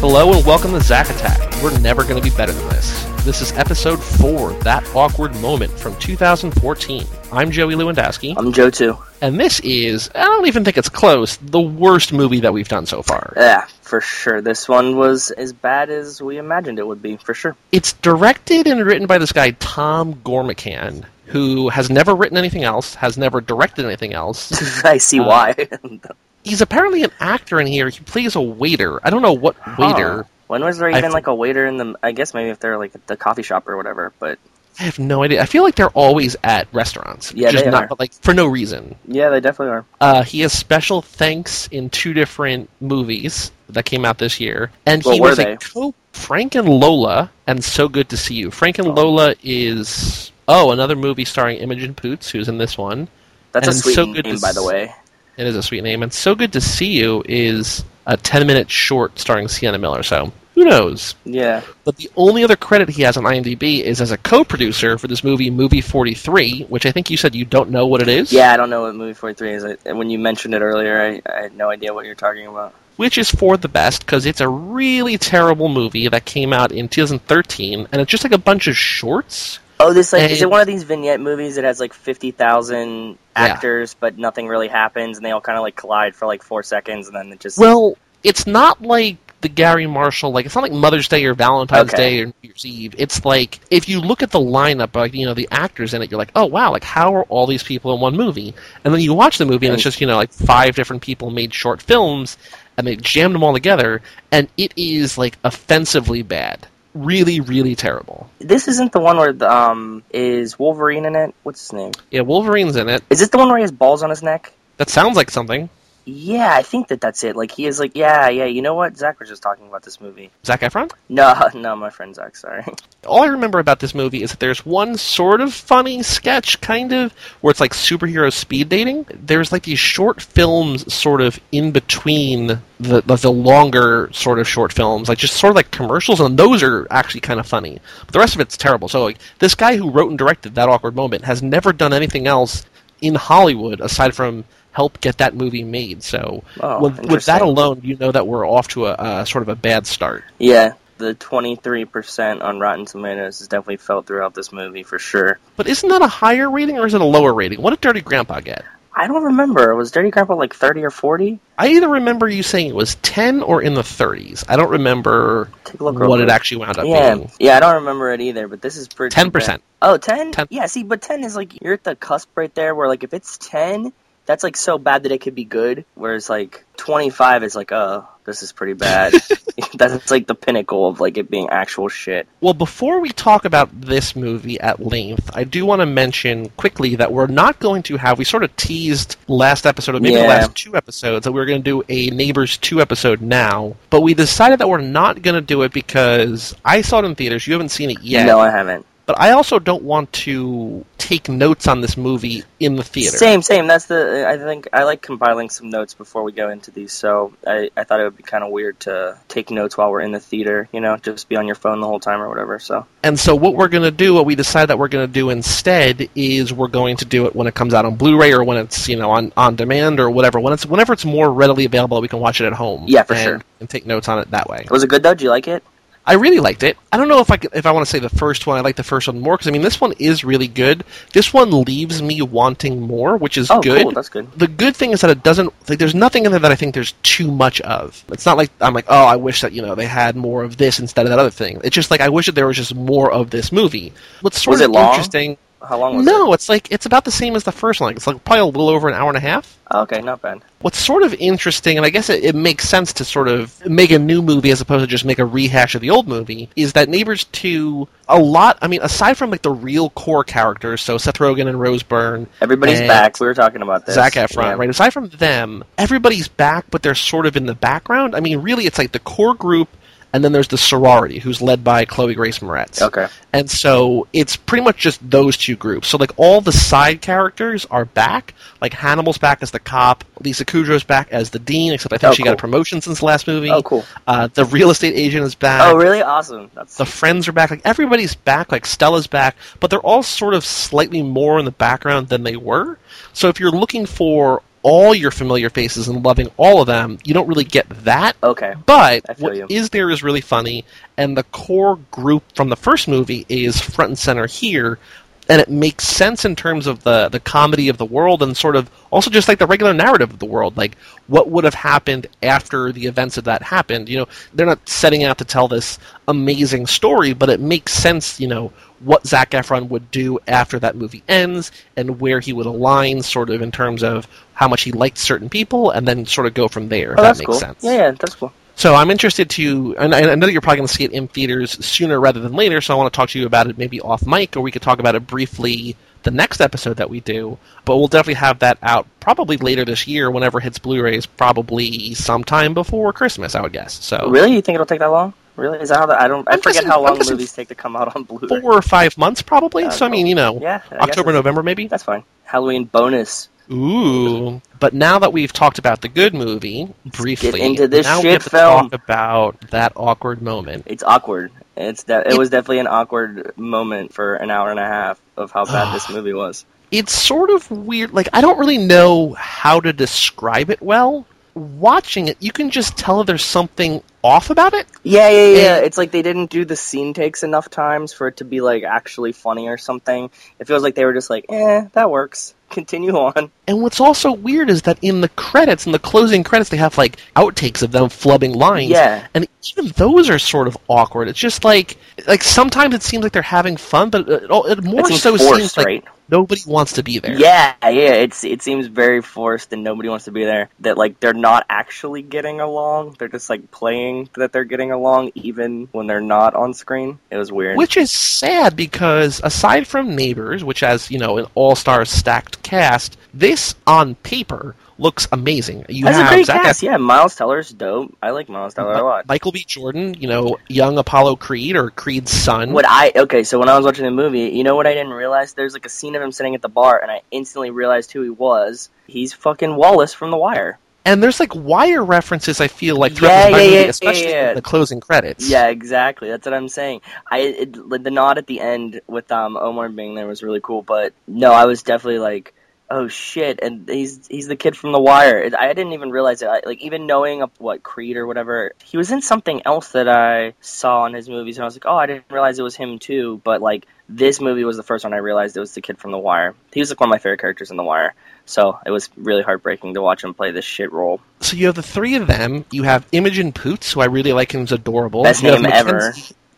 Hello and welcome to Zack Attack. We're never going to be better than this. This is episode 4, That Awkward Moment, from 2014. I'm Joey Lewandowski. I'm Joe, too. And this is, I don't even think it's close, the worst movie that we've done so far. Yeah, for sure. This one was as bad as we imagined it would be, for sure. It's directed and written by this guy, Tom Gormican, who has never written anything else, has never directed anything else. I see why. He's apparently an actor in here. He plays a waiter. I don't know what waiter. When was there even like a waiter in the... I guess maybe if they're like at the coffee shop or whatever, but... I have no idea. I feel like they're always at restaurants. Yeah, just they not, are. But like, for no reason. Yeah, they definitely are. He has special thanks in 2 different movies that came out this year. And he was a Frank and Lola and So Good to See You. Frank and Lola is... Oh, another movie starring Imogen Poots, who's in this one. That's a sweet name, by the way. It is a sweet name. And So Good to See You is a 10-minute short starring Sienna Miller, so who knows? Yeah. But the only other credit he has on IMDb is as a co-producer for this movie, Movie 43, which I think you said you don't know what it is? Yeah, I don't know what Movie 43 is. When you mentioned it earlier, I had no idea what you were talking about. Which is for the best, because it's a really terrible movie that came out in 2013, and it's just like a bunch of shorts. Oh, is it one of these vignette movies that has, like, 50,000 actors, but nothing really happens, and they all kind of, like, collide for, like, 4 seconds, and then it just... Well, it's not like the Gary Marshall, like, it's not like Mother's Day or Valentine's Day or New Year's Eve. It's like, if you look at the lineup, like, you know, the actors in it, you're like, oh, wow, like, how are all these people in one movie? And then you watch the movie, and it's just, you know, like, 5 different people made short films, and they jammed them all together, and it is, like, offensively bad. Really, really terrible. This isn't the one where is Wolverine in it? What's his name? Yeah, Wolverine's in it. Is this the one where he has balls on his neck? That sounds like something. Yeah, I think that's it. Like, he is like, yeah, you know what? Zach was just talking about this movie. Zac Efron? No, my friend Zach, sorry. All I remember about this movie is that there's one sort of funny sketch, kind of, where it's like superhero speed dating. There's like these short films sort of in between the longer sort of short films, like just sort of like commercials, and those are actually kind of funny. But the rest of it's terrible. So like, this guy who wrote and directed That Awkward Moment has never done anything else in Hollywood aside from... help get that movie made. So with that alone, you know that we're off to a sort of a bad start. Yeah, the 23% on Rotten Tomatoes has definitely felt throughout this movie for sure. But isn't that a higher rating or is it a lower rating? What did Dirty Grandpa get? I don't remember. Was Dirty Grandpa like 30 or 40? I either remember you saying it was 10 or in the 30s. I don't remember what it actually wound up being. Yeah, I don't remember it either, but this is pretty 10%. Bad. Oh, 10? 10. Yeah, see, but 10 is like, you're at the cusp right there where like if it's 10... that's, like, so bad that it could be good, whereas, like, 25 is like, oh, this is pretty bad. That's, like, the pinnacle of, like, it being actual shit. Well, before we talk about this movie at length, I do want to mention quickly that we're not going to have... we sort of teased last episode, or maybe the last 2 episodes, that we were going to do a Neighbors 2 episode now, but we decided that we're not going to do it because I saw it in theaters. You haven't seen it yet. No, I haven't. But I also don't want to take notes on this movie in the theater. Same. That's the... I think I like compiling some notes before we go into these, so I thought it would be kind of weird to take notes while we're in the theater, you know, just be on your phone the whole time or whatever, so... And so what we decide that we're going to do instead is we're going to do it when it comes out on Blu-ray or when it's, you know, on demand or whatever. Whenever it's more readily available, we can watch it at home. Yeah, for sure. And take notes on it that way. Was it good, though? Did you like it? I really liked it. I don't know if I want to say the first one. I like the first one more because, I mean, this one is really good. This one leaves me wanting more, which is good. Oh, cool. That's good. The good thing is that it doesn't... like, there's nothing in there that I think there's too much of. It's not like I'm like, oh, I wish that, you know, they had more of this instead of that other thing. It's just like, I wish that there was just more of this movie. What's sort of interesting... long? How long was it? No, it's like, it's about the same as the first one. It's like probably a little over an hour and a half. Okay, not bad. What's sort of interesting, and I guess it makes sense to sort of make a new movie as opposed to just make a rehash of the old movie, is that Neighbors 2, a lot, I mean, aside from like the real core characters, so Seth Rogen and Rose Byrne. Everybody's back. We were talking about this. Zac Efron, right? Aside from them, everybody's back, but they're sort of in the background. I mean, really, it's like the core group and then there's the sorority, who's led by Chloe Grace Moretz. Okay. And so it's pretty much just those two groups. So, like, all the side characters are back. Like, Hannibal's back as the cop. Lisa Kudrow's back as the dean, except I think she got a promotion since the last movie. Oh, cool. The real estate agent is back. Oh, really? Awesome. The friends are back. Like, everybody's back. Like, Stella's back. But they're all sort of slightly more in the background than they were. So if you're looking for all your familiar faces and loving all of them, you don't really get that. Okay. But what is there is really funny, and the core group from the first movie is front and center here, and it makes sense in terms of the comedy of the world and sort of also just like the regular narrative of the world. Like, what would have happened after the events of that happened? You know, they're not setting out to tell this amazing story, but it makes sense, you know, what Zac Efron would do after that movie ends and where he would align sort of in terms of how much he liked certain people and then sort of go from there, if that makes sense. Yeah, that's cool. So I'm interested to, and I know that you're probably going to see it in theaters sooner rather than later, so I want to talk to you about it maybe off mic, or we could talk about it briefly the next episode that we do, but we'll definitely have that out probably later this year, whenever it hits Blu-rays, probably sometime before Christmas, I would guess. So really? You think it'll take that long? Really? Is that how I forget how long movies take to come out on Blu-ray. 4 or 5 months, probably. I mean, you know, October, November, maybe? That's fine. Halloween bonus. Ooh. But now that we've talked about the good movie briefly, get into this now we have to talk about that awkward moment. It's awkward. It was definitely an awkward moment for an hour and a half of how bad this movie was. It's sort of weird. Like, I don't really know how to describe it well. Watching it, you can just tell there's something off about it. Yeah. It's like they didn't do the scene takes enough times for it to be, like, actually funny or something. It feels like they were just like, that works. Continue on. And what's also weird is that in the credits, in the closing credits, they have, like, outtakes of them flubbing lines. Yeah. And even those are sort of awkward. It's just like sometimes it seems like they're having fun, but it seems like... Right? Nobody wants to be there. Yeah, it seems very forced and nobody wants to be there. That, like, they're not actually getting along. They're just, like, playing that they're getting along even when they're not on screen. It was weird. Which is sad because aside from Neighbors, which has, you know, an all-star stacked cast, this on paper looks amazing. That's a great cast, yeah. Miles Teller's dope. I like Miles Teller a lot. Michael B. Jordan, you know, young Apollo Creed or Creed's son. So when I was watching the movie, you know what I didn't realize? There's like a scene of him sitting at the bar, and I instantly realized who he was. He's fucking Wallace from The Wire. And there's like Wire references, I feel like, throughout the movie, especially in the closing credits. Yeah, exactly. That's what I'm saying. The nod at the end with Omar being there was really cool, but no, I was definitely like, oh shit! And he's the kid from The Wire. I didn't even realize it. Even knowing Creed or whatever, he was in something else that I saw in his movies, and I was like, oh, I didn't realize it was him too. But like this movie was the first one I realized it was the kid from The Wire. He was like one of my favorite characters in The Wire. So it was really heartbreaking to watch him play this shit role. So you have the three of them. You have Imogen Poots, who I really like, and is adorable. Best name ever.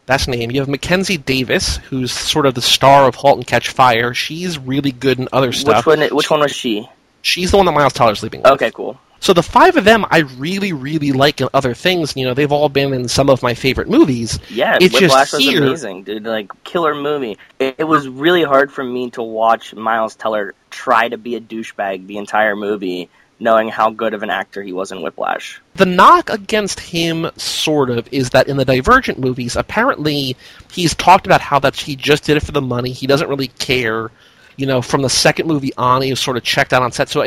That's name. You have Mackenzie Davis, who's sort of the star of Halt and Catch Fire. She's really good in other stuff. Which one was she? She's the one that Miles Teller's sleeping with. Okay, cool. So the five of them I really, really like in other things. You know, they've all been in some of my favorite movies. Yeah, Whiplash was amazing, dude. Like, killer movie. It was really hard for me to watch Miles Teller try to be a douchebag the entire movie, knowing how good of an actor he was in Whiplash. The knock against him, sort of, is that in the Divergent movies, apparently he's talked about how that he just did it for the money, he doesn't really care. You know, from the second movie on, he was sort of checked out on set. So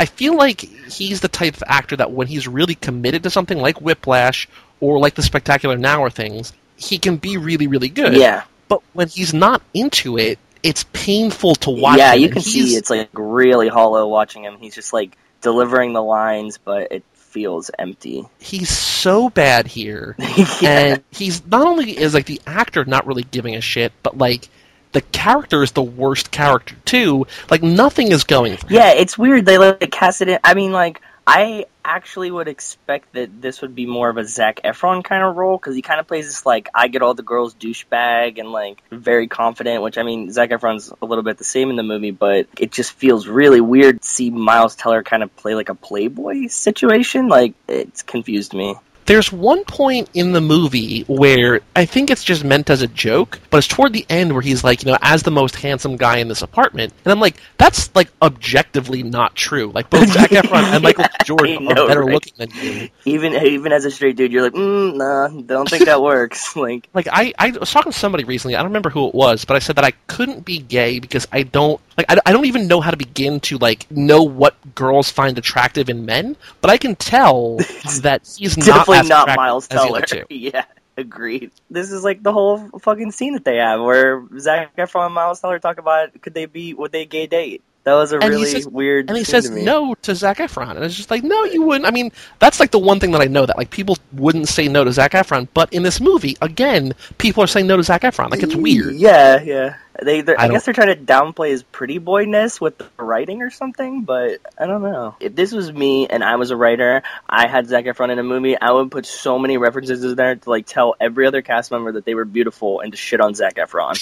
I feel like he's the type of actor that when he's really committed to something like Whiplash or like the Spectacular Now or things, he can be really, really good. Yeah. But when he's not into it, it's painful to watch. Yeah, you can see it's like really hollow watching him. He's just like delivering the lines, but it feels empty. He's so bad here. And he's not only is like the actor not really giving a shit, but like the character is the worst character too. Like nothing is going for him. Yeah, it's weird. They like cast it in. I mean, like, I actually would expect that this would be more of a Zac Efron kind of role, because he kind of plays this like I get all the girls douchebag and like very confident, which I mean Zac Efron's a little bit the same in the movie, but it just feels really weird to see Miles Teller kind of play like a playboy situation. Like, it's confused me. There's one point in the movie where I think it's just meant as a joke, but it's toward the end where he's like, you know, as the most handsome guy in this apartment. And I'm like, that's like objectively not true. Like both Zac Efron and Michael B. Jordan are better looking than you. Even as a straight dude, you're like, nah, don't think that works. Like I was talking to somebody recently, I don't remember who it was, but I said that I couldn't be gay because I don't, like, I don't even know how to begin to, like, know what girls find attractive in men, but I can tell that he's not as attractive Miles Teller. As he likes you. Yeah, agreed. This is, like, the whole fucking scene that they have where Zac Efron and Miles Teller talk about would they gay date? That was a really weird thing to me. And he says no to Zac Efron. And it's just like, no, you wouldn't. I mean, that's like the one thing that I know that like people wouldn't say no to Zac Efron. But in this movie, again, people are saying no to Zac Efron. Like, it's weird. Yeah, yeah. I guess they're trying to downplay his pretty boy-ness with the writing or something, but I don't know. If this was me and I was a writer, I had Zac Efron in a movie, I would put so many references in there to like tell every other cast member that they were beautiful and to shit on Zac Efron.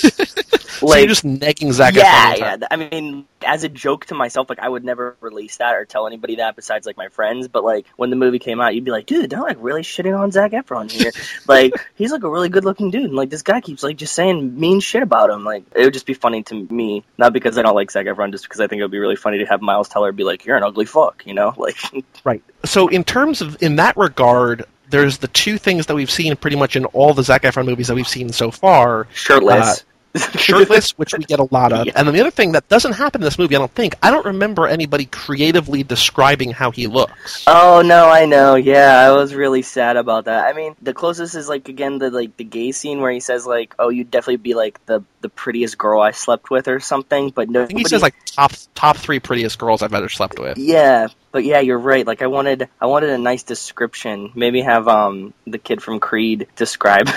So you're just negging Zac Efron. Yeah, yeah. I mean, as a joke to myself, like I would never release that or tell anybody that besides like my friends. But like when the movie came out, you'd be like, dude, they're like really shitting on Zac Efron here. Like he's like a really good-looking dude, and like this guy keeps like just saying mean shit about him. Like it would just be funny to me, not because I don't like Zac Efron, just because I think it would be really funny to have Miles Teller be like, "You're an ugly fuck," you know, like. Right. So in that regard. There's the two things that we've seen pretty much in all the Zac Efron movies that we've seen so far. Shirtless, which we get a lot of. Yeah. And then the other thing that doesn't happen in this movie, I don't remember anybody creatively describing how he looks. Oh, no, I know. Yeah, I was really sad about that. I mean, the closest is, like, again, the gay scene where he says, like, oh, you'd definitely be, like, the prettiest girl I slept with or something, but no. I think he says, like, top three prettiest girls I've ever slept with. Yeah, but yeah, you're right. Like, I wanted a nice description. Maybe have the kid from Creed describe.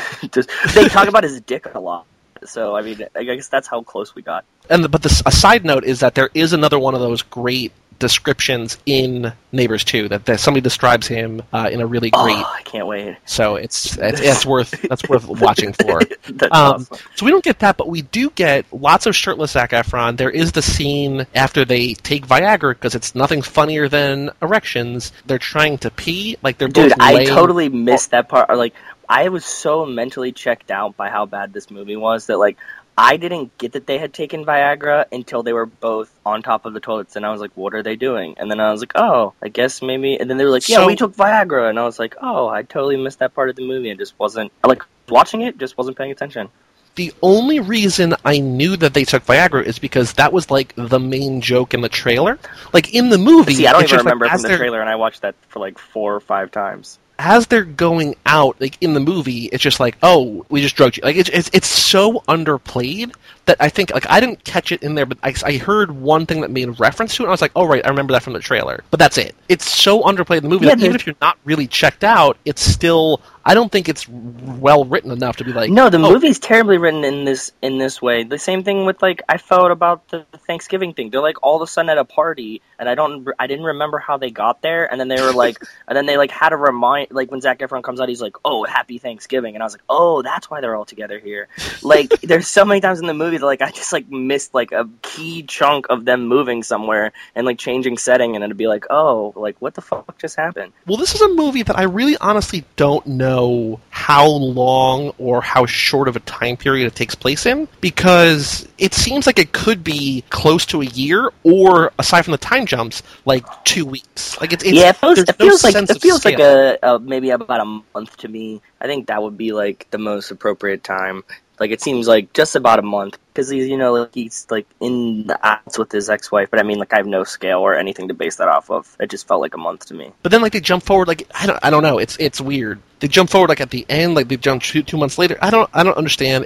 They talk about his dick a lot. So, I mean, I guess that's how close we got. But a side note is that there is another one of those great descriptions in Neighbors 2 that somebody describes him in a really great. Oh, I can't wait. So that's worth watching for. That's awesome. So we don't get that, but we do get lots of shirtless Zac Efron. There is the scene after they take Viagra because it's nothing funnier than erections. They're trying to pee, like they're both. Dude, I totally missed that part. Or like. I was so mentally checked out by how bad this movie was that, like, I didn't get that they had taken Viagra until they were both on top of the toilets, and I was like, what are they doing? And then I was like, oh, I guess maybe... And then they were like, yeah, we took Viagra, and I was like, oh, I totally missed that part of the movie and just wasn't... Like, watching it, just wasn't paying attention. The only reason I knew that they took Viagra is because that was, like, the main joke in the trailer. Like, in the movie... See, I don't even remember from the trailer, and I watched that for, like, 4 or 5 times. As they're going out, like, in the movie, it's just like, oh, we just drugged you. Like, it's so underplayed that I think, like, I didn't catch it in there, but I heard one thing that made reference to it, and I was like, oh, right, I remember that from the trailer. But that's it. It's so underplayed in the movie that even if you're not really checked out, it's still... I don't think it's well written enough to be like... No, the movie's terribly written in this way. The same thing with, like, I felt about the Thanksgiving thing. They're, like, all of a sudden at a party, and I didn't remember how they got there, and then they were, like... and then they, like, had to remind... Like, when Zac Efron comes out, he's like, oh, happy Thanksgiving. And I was like, oh, that's why they're all together here. Like, there's so many times in the movie that, like, I just, like, missed, like, a key chunk of them moving somewhere and, like, changing setting, and it'd be like, oh, like, what the fuck just happened? Well, this is a movie that I really honestly don't know how long or how short of a time period it takes place in, because it seems like it could be close to a year, or aside from the time jumps, like 2 weeks. Like it feels like maybe about a month to me. I think that would be like the most appropriate time. Like, it seems like just about a month, because he's, you know, like, he's, like, in the ads with his ex-wife, but I mean, like, I have no scale or anything to base that off of. It just felt like a month to me. But then, like, they jump forward, like, I don't know, it's weird. They jump forward, like, at the end, like, they jump 2 months later. I don't understand.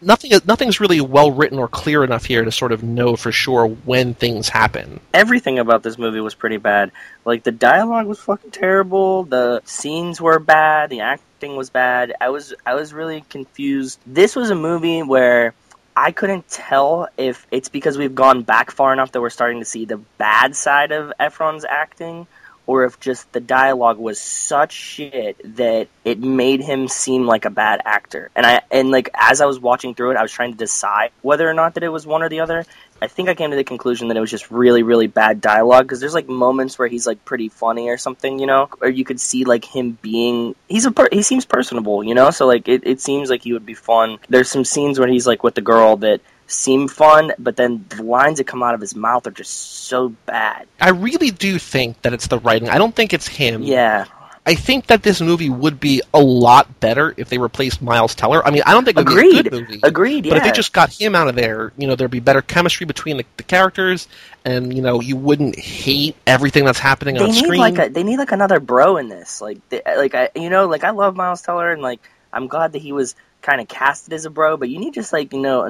Nothing's really well-written or clear enough here to sort of know for sure when things happen. Everything about this movie was pretty bad. Like, the dialogue was fucking terrible, the scenes were bad, the acting was bad. I was really confused. This was a movie where I couldn't tell if it's because we've gone back far enough that we're starting to see the bad side of Efron's acting, or if just the dialogue was such shit that it made him seem like a bad actor. And like as I was watching through it, I was trying to decide whether or not that it was one or the other. I think I came to the conclusion that it was just really, really bad dialogue, because there's, like, moments where he's, like, pretty funny or something, you know? Or you could see, like, him being... He seems personable, you know? So, like, it seems like he would be fun. There's some scenes where he's, like, with the girl that seem fun, but then the lines that come out of his mouth are just so bad. I really do think that it's the writing. I don't think it's him. Yeah. I think that this movie would be a lot better if they replaced Miles Teller. I mean, I don't think it would be a good movie. Agreed, yeah. But if they just got him out of there, you know, there'd be better chemistry between the characters, and, you know, you wouldn't hate everything that's happening on screen. They need, like, another bro in this. I love Miles Teller, and, like, I'm glad that he was kind of casted as a bro, but you need just, like, you know,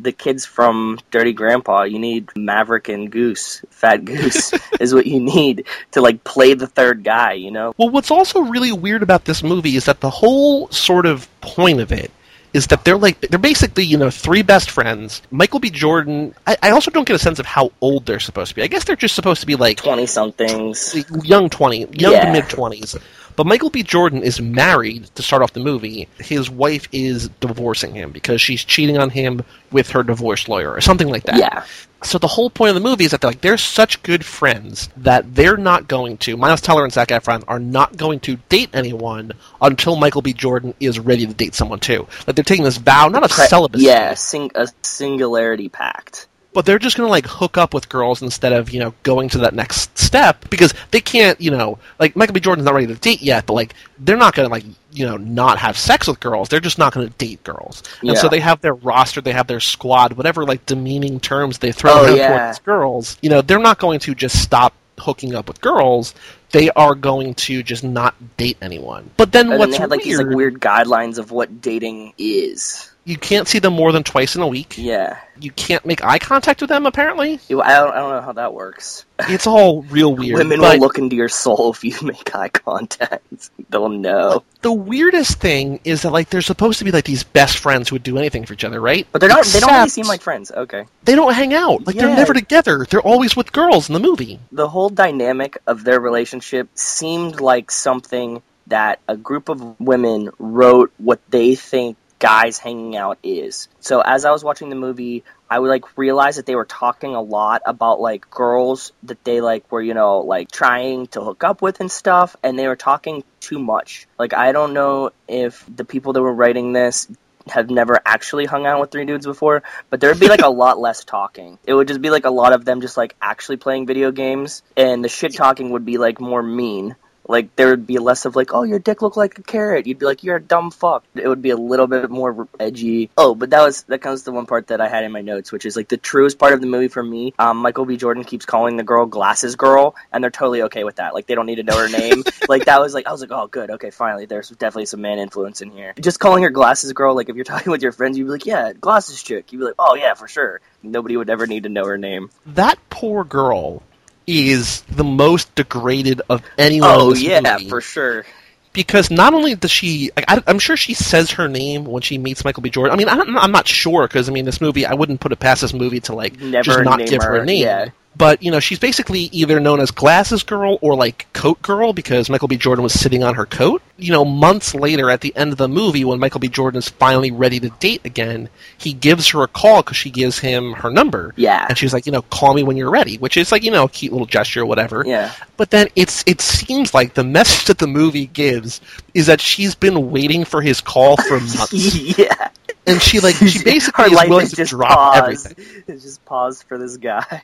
the kids from Dirty Grandpa. You need Maverick and Goose. Fat Goose is what you need to, like, play the third guy, you know? Well, what's also really weird about this movie is that the whole sort of point of it is that they're basically, you know, three best friends. Michael B. Jordan, I also don't get a sense of how old they're supposed to be. I guess they're just supposed to be, like... 20-somethings. Young to mid-20s. But Michael B. Jordan is married to start off the movie. His wife is divorcing him because she's cheating on him with her divorce lawyer or something like that. Yeah. So the whole point of the movie is that they're such good friends that they're not going to, Miles Teller and Zac Efron are not going to date anyone until Michael B. Jordan is ready to date someone too. Like, they're taking this vow, not a celibacy. Yeah, a singularity pact. But they're just going to, like, hook up with girls instead of, you know, going to that next step, because they can't, you know, like, Michael B. Jordan's not ready to date yet, but, like, they're not going to, like, you know, not have sex with girls. They're just not going to date girls. And so they have their roster, they have their squad, whatever, like, demeaning terms they throw out for these girls. You know, they're not going to just stop hooking up with girls. They are going to just not date anyone. But then and what's they had, like, weird... these, like, weird guidelines of what dating is. You can't see them more than twice in a week. Yeah. You can't make eye contact with them, apparently. I don't know how that works. It's all real weird. Women will look into your soul if you make eye contact. They'll know. The weirdest thing is that, like, they're supposed to be, like, these best friends who would do anything for each other, right? But they're not. They don't really seem like friends. Okay. They don't hang out. Like, they're never together. They're always with girls in the movie. The whole dynamic of their relationship seemed like something that a group of women wrote what they think guys hanging out is. So as I was watching the movie, I would, like, realize that they were talking a lot about, like, girls that they, like, were, you know, like, trying to hook up with and stuff, and they were talking too much. Like, I don't know if the people that were writing this have never actually hung out with three dudes before, but there would be, like, a lot less talking. It would just be, like, a lot of them just, like, actually playing video games, and the shit talking would be, like, more mean. Like, there would be less of, like, oh, your dick looked like a carrot. You'd be like, you're a dumb fuck. It would be a little bit more edgy. Oh, but that comes to one part that I had in my notes, which is, like, the truest part of the movie for me. Michael B. Jordan keeps calling the girl Glasses Girl, and they're totally okay with that. Like, they don't need to know her name. Like, that was, like, I was like, oh, good, okay, finally, there's definitely some man influence in here. Just calling her Glasses Girl, like, if you're talking with your friends, you'd be like, yeah, Glasses Chick. You'd be like, oh, yeah, for sure. Nobody would ever need to know her name. That poor girl is the most degraded of anyone in this movie. Oh, yeah, for sure. Because not only does she... Like, I'm sure she says her name when she meets Michael B. Jordan. I mean, I'm not sure, because, I mean, this movie, I wouldn't put it past this movie to, like, just not give her a name. Yeah. But, you know, she's basically either known as Glasses Girl or, like, Coat Girl, because Michael B. Jordan was sitting on her coat. You know, months later, at the end of the movie, when Michael B. Jordan is finally ready to date again, he gives her a call because she gives him her number. Yeah. And she's like, you know, call me when you're ready, which is, like, you know, a cute little gesture or whatever. Yeah. But then it seems like the message that the movie gives is that she's been waiting for his call for months. Yeah. And she basically is willing to drop everything. It's just paused for this guy.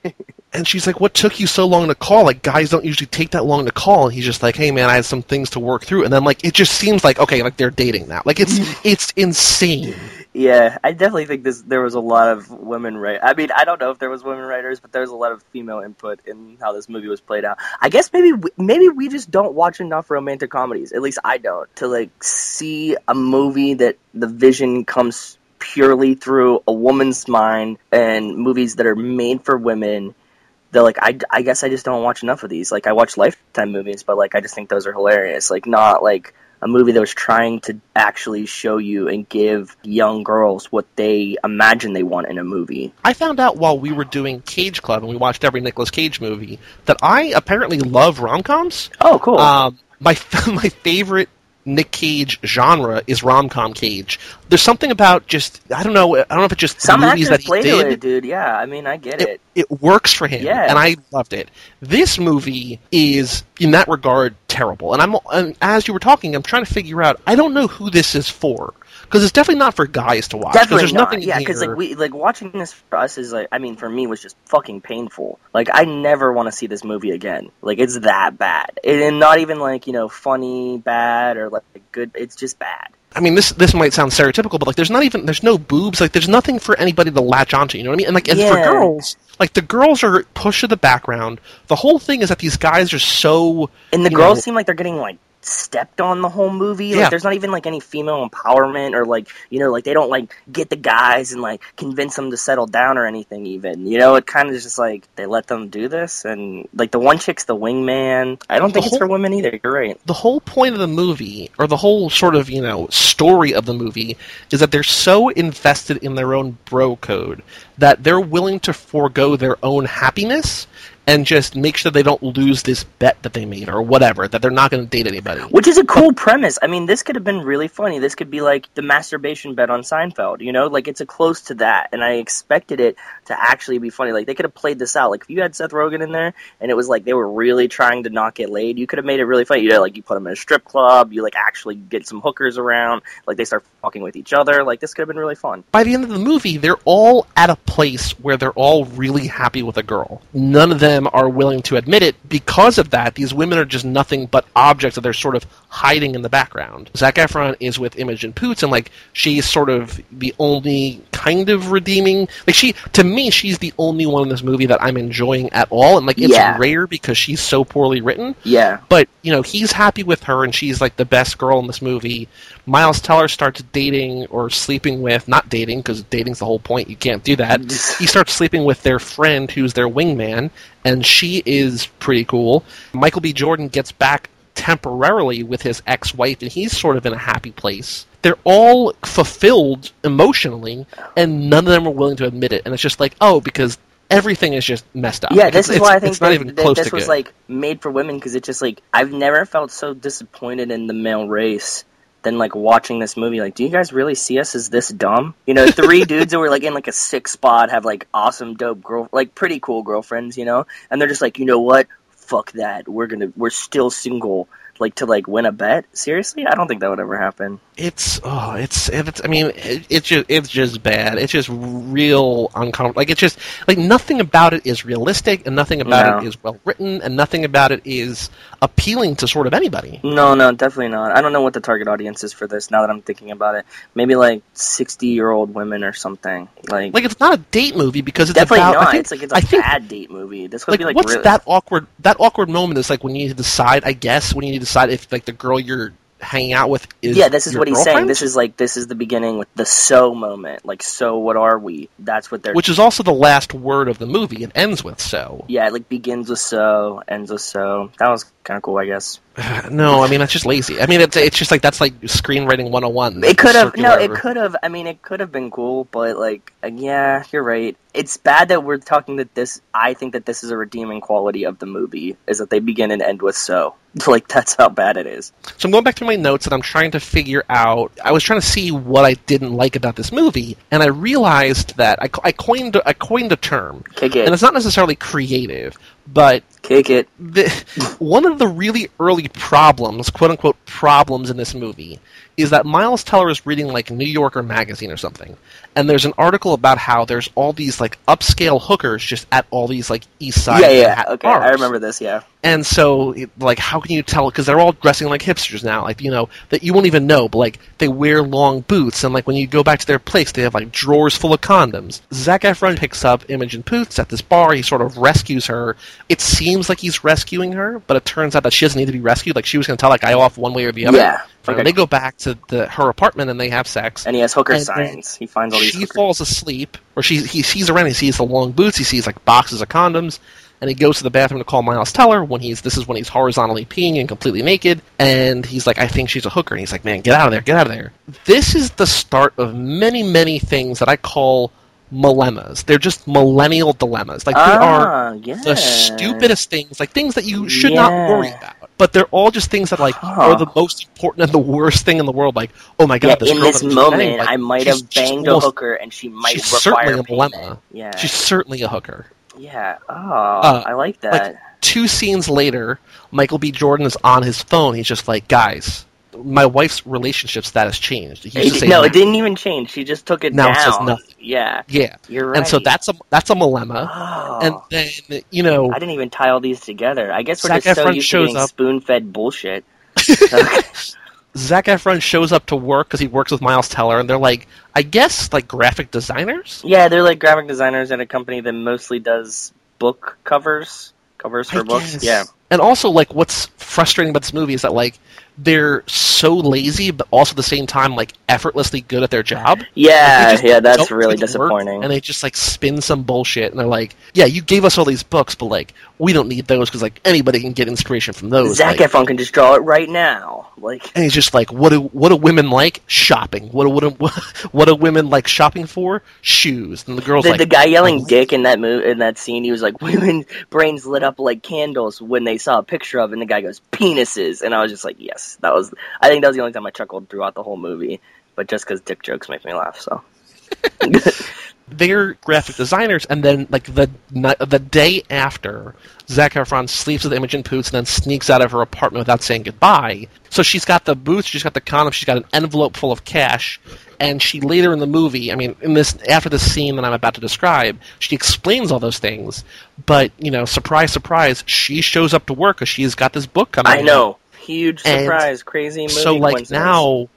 And she's like, what took you so long to call? Like, guys don't usually take that long to call. And he's just like, hey, man, I had some things to work through. And then, like, it just seems like, okay, like, they're dating now. Like, it's insane. Yeah, I definitely think there was a lot of women writers. I mean, I don't know if there was women writers, but there was a lot of female input in how this movie was played out. I guess maybe we just don't watch enough romantic comedies. At least I don't. To, like, see a movie that the vision comes purely through a woman's mind, and movies that are made for women. They're like, I guess I just don't watch enough of these. Like, I watch Lifetime movies, but, like, I just think those are hilarious. Like, not, like, a movie that was trying to actually show you and give young girls what they imagine they want in a movie. I found out while we were doing Cage Club, and we watched every Nicolas Cage movie, that I apparently love rom-coms. Oh, cool. My favorite Nick Cage genre is rom-com Cage. There's something about just, I don't know if it's just some movies that he did. Some actors dude, yeah. I mean, I get it. It works for him, yeah. And I loved it. This movie is, in that regard, terrible. And as you were talking, I'm trying to figure out, I don't know who this is for. Because it's definitely not for guys to watch. Definitely there's not. Nothing yeah, because watching this for us is like, I mean, for me was just fucking painful. Like, I never want to see this movie again. Like, it's that bad, and not even like funny bad or like good. It's just bad. I mean, this might sound stereotypical, but there's no boobs. Like, there's nothing for anybody to latch onto. You know what I mean? And for girls, the girls are pushed to the background. The whole thing is that these guys are so. And the girls seem like they're getting stepped on the whole movie. Like, yeah. There's not even any female empowerment or they don't get the guys and convince them to settle down or anything even. It kind of is just they let them do this and the one chick's the wingman. I don't think it's for women either. You're right. The whole point of the movie or the whole sort of, story of the movie is that they're so invested in their own bro code that they're willing to forego their own happiness and just make sure they don't lose this bet that they made or whatever, that they're not going to date anybody. Which is a cool premise. I mean, this could have been really funny. This could be the masturbation bet on Seinfeld, it's a close to that. And I expected it to actually be funny. They could have played this out. If you had Seth Rogen in there and it was they were really trying to not get laid, you could have made it really funny. You put them in a strip club, you actually get some hookers around, they start fucking with each other. This could have been really fun. By the end of the movie, they're all at a place where they're all really happy with a girl. None of them are willing to admit it. Because of that, these women are just nothing but objects that they're sort of hiding in the background. Zac Efron is with Imogen Poots, and she's sort of the only kind of redeeming. She's the only one in this movie that I'm enjoying at all, and it's rare because she's so poorly written. Yeah. But he's happy with her, and she's the best girl in this movie. Miles Teller starts dating or sleeping with, not dating because dating's the whole point. You can't do that. He starts sleeping with their friend who's their wingman. And she is pretty cool. Michael B. Jordan gets back temporarily with his ex-wife, and he's sort of in a happy place. They're all fulfilled emotionally, and none of them are willing to admit it. And it's just because everything is just messed up. Yeah, this is why I think it's not even close to good. This was made for women, because it's just I've never felt so disappointed in the male race than watching this movie. Do you guys really see us as this dumb? Three dudes who were in a sixth spot have awesome, dope girl, pretty cool girlfriends, and they're just you know what? Fuck that. We're still single. To win a bet? Seriously? I don't think that would ever happen. It's just bad. It's just real uncomfortable. It's just, nothing about it is realistic, and nothing about it is well-written, and nothing about it is appealing to sort of anybody. No, definitely not. I don't know what the target audience is for this, now that I'm thinking about it. Maybe, 60-year-old women or something. It's not a date movie, because it's definitely about... Definitely not. I think bad date movie. This would be, what's really... that awkward moment is, when you need to decide, I guess, when you need to decide if the girl you're hanging out with is yeah, this is your what he's girlfriend? Saying. This is the beginning with the so moment. So what are we? That's what they're... Which is also the last word of the movie. It ends with so. Yeah, it begins with so, ends with so. That was kind of cool, I guess. No, I mean, that's just lazy. I mean, it's just that's screenwriting 101. It could have... No, it could have... I mean, it could have been cool, but yeah, you're right. It's bad that we're talking that this... I think that this is a redeeming quality of the movie, is that they begin and end with so. That's how bad it is. So I'm going back through my notes, and I'm trying to figure out... I was trying to see what I didn't like about this movie, and I realized that... I coined a term. Kick it. And it's not necessarily creative, but... Kick it. One of the really early problems, quote-unquote problems in this movie... is that Miles Teller is reading, New Yorker magazine or something, and there's an article about how there's all these, upscale hookers just at all these, East Side bars. Yeah, okay, I remember this, yeah. And so, how can you tell, because they're all dressing like hipsters now, that you won't even know, but, they wear long boots, and, when you go back to their place, they have, drawers full of condoms. Zac Efron picks up Imogen Poots at this bar, he sort of rescues her. It seems like he's rescuing her, but it turns out that she doesn't need to be rescued, she was going to tell that guy off one way or the other. Yeah. Okay. They go back to her apartment and they have sex. And he has hooker signs. He finds all these hookers. She falls asleep, or he sees around, he sees the long boots, he sees boxes of condoms, and he goes to the bathroom to call Miles Teller when he's horizontally peeing and completely naked, and he's I think she's a hooker, and he's man, get out of there, get out of there. This is the start of many, many things that I call dilemmas. They're just millennial dilemmas. They are the stupidest things, things that you should not worry about. but they're all just things that like are the most important and the worst thing in the world. Like, oh my god, in this moment, banging, like, I might have banged a hooker, and she might require payment. Yeah, she's certainly a hooker. Yeah. Oh, I like that. Like, 2 scenes later, Michael B. Jordan is on his phone. He's just like, guys, my wife's relationship status changed. It didn't even change. She just took it now down. Now it says nothing. Yeah. Yeah. You're right. And so that's a dilemma. Oh. And then, you know, I didn't even tie all these together. I guess we're Zac just Efron so used to getting spoon-fed bullshit. Zac Efron shows up to work because he works with Miles Teller, and they're like, I guess, like graphic designers? Yeah, they're like graphic designers at a company that mostly does book covers for books. Yeah. And also, like, what's frustrating about this movie is that, like, they're so lazy, but also at the same time, like, effortlessly good at their job. Yeah, like, that's really disappointing. And they just, like, spin some bullshit, and they're like, yeah, you gave us all these books, but, like, we don't need those, because, like, anybody can get inspiration from those. Zac Efron can just draw it right now. Like, and he's just like, what do women like? Shopping. What do women like shopping for? Shoes. And the girls like... The guy yelling dick in that scene, he was like, women's brains lit up like candles when they saw a picture of, and the guy goes, penises, and I was just like, yes, I think that was the only time I chuckled throughout the whole movie, but just because dick jokes make me laugh, so. They're graphic designers, and then, like, the day after, Zac Efron sleeps with Imogen Poots and then sneaks out of her apartment without saying goodbye. So she's got the boots, she's got the condom, she's got an envelope full of cash, and she later in the movie, I mean, after this scene that I'm about to describe, she explains all those things, but, you know, surprise, surprise, she shows up to work because she's got this book coming out. I know. Huge surprise, crazy movie. So, like, now...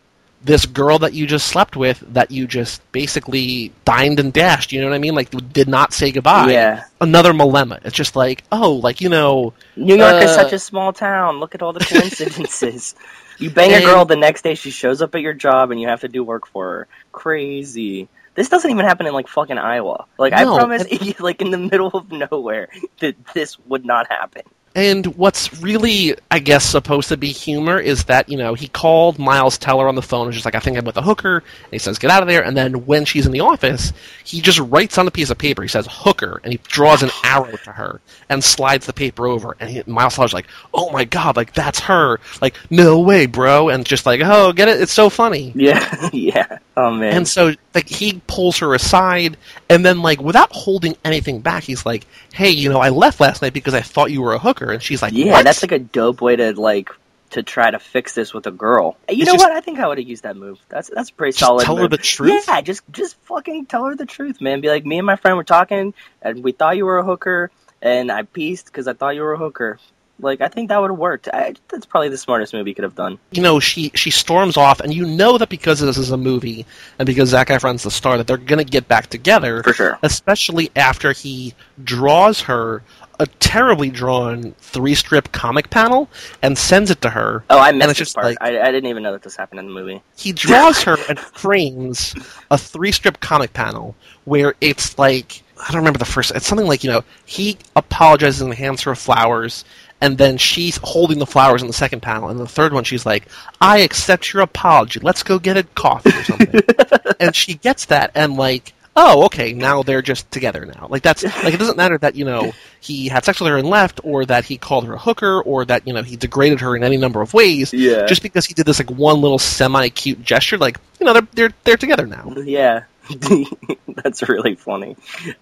this girl that you just slept with, that you just basically dined and dashed, you know what I mean? Like, did not say goodbye. Yeah. Another dilemma. It's just like, oh, like, you know... New York is such a small town. Look at all the coincidences. You bang a girl, the next day she shows up at your job, and you have to do work for her. Crazy. This doesn't even happen in, like, fucking Iowa. Like, no, I promise, like, in the middle of nowhere, that this would not happen. And what's really, I guess, supposed to be humor is that, you know, he called Miles Teller on the phone and was just like, I think I'm with a hooker. And he says, get out of there. And then when she's in the office, he just writes on a piece of paper. He says, hooker. And he draws an arrow to her and slides the paper over. And Miles Teller's like, oh, my God, like, that's her. Like, no way, bro. And just like, oh, get it? It's so funny. Yeah, yeah. Oh, man. And so, like, he pulls her aside. And then, like, without holding anything back, he's like, hey, you know, I left last night because I thought you were a hooker. And she's like, yeah, what? That's like a dope way to like to try to fix this with a girl. You know what? I think I would have used that move. That's a pretty solid. Tell her the truth. Yeah, just fucking tell her the truth, man. Be like, me and my friend were talking, and we thought you were a hooker, and I peaced because I thought you were a hooker. Like, I think that would have worked. That's probably the smartest movie you could have done. You know, she storms off, and you know that because this is a movie, and because Zac Efron's the star, that they're going to get back together. For sure. Especially after he draws her a terribly drawn 3-strip comic panel and sends it to her. Oh, I missed this part. Like, I didn't even know that this happened in the movie. He draws her and frames a 3-strip comic panel where it's like, I don't remember the first, it's something like, you know, he apologizes and hands her flowers, and then she's holding the flowers in the second panel, and the third one she's like, I accept your apology, let's go get a coffee or something. And she gets that, and like, oh, okay, now they're just together now. Like, that's, like, it doesn't matter that, you know, he had sex with her and left, or that he called her a hooker, or that, you know, he degraded her in any number of ways. Yeah. Just because he did this, like, one little semi-cute gesture, like, you know, they're together now. Yeah. That's really funny.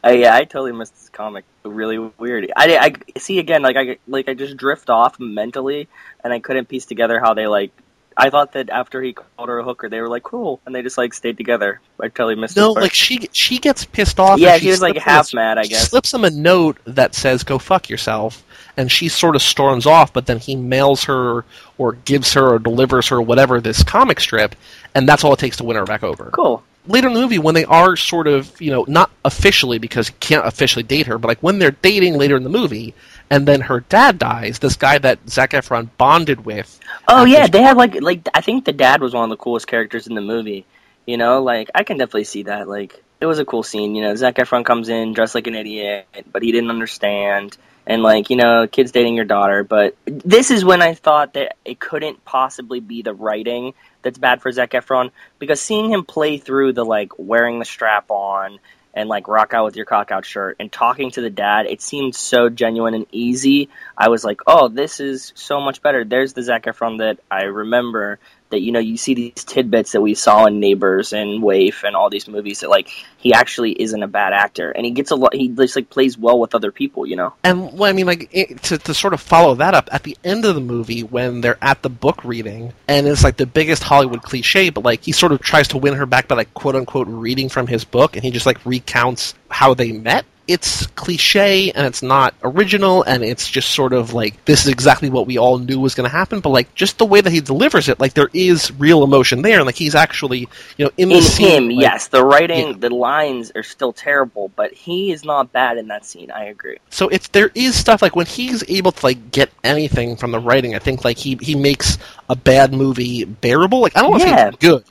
I totally missed this comic. Really weird. I see, again, like, I just drift off mentally, and I couldn't piece together how they, like, I thought that after he called her a hooker, they were like, cool, and they just, like, stayed together. I totally missed it. No, like, she gets pissed off. Yeah, he was, like, half mad, I guess. She slips him a note that says, go fuck yourself, and she sort of storms off, but then he mails her or gives her or delivers her whatever this comic strip, and that's all it takes to win her back over. Cool. Later in the movie, when they are sort of, you know, not officially, because he can't officially date her, but, like, when they're dating later in the movie, and then her dad dies, this guy that Zac Efron bonded with. Oh, yeah, they had, like, I think the dad was one of the coolest characters in the movie, you know? Like, I can definitely see that. Like, it was a cool scene, you know? Zac Efron comes in dressed like an idiot, but he didn't understand, and, like, you know, kids dating your daughter, but this is when I thought that it couldn't possibly be the writing that's bad for Zac Efron, because seeing him play through the, like, wearing the strap on and like rock out with your cock out shirt, and talking to the dad, it seemed so genuine and easy. I was like, oh, this is so much better. There's the Zac Efron that I remember, that, you know, you see these tidbits that we saw in Neighbors and Waif and all these movies, that like he actually isn't a bad actor, and he gets a lot, he just like plays well with other people, you know. And well, I mean, like to sort of follow that up at the end of the movie when they're at the book reading, and it's like the biggest Hollywood cliche, but like he sort of tries to win her back by like quote unquote reading from his book, and he just like recounts how they met. It's cliche, and it's not original, and it's just sort of like, this is exactly what we all knew was going to happen, but like, just the way that he delivers it, like, there is real emotion there, and like, he's actually, you know, in the scene. Like, yes, the writing, the lines are still terrible, but he is not bad in that scene, I agree. So it's, there is stuff, like, when he's able to, like, get anything from the writing, I think, like, he makes a bad movie bearable. Like, I don't want to say it's good,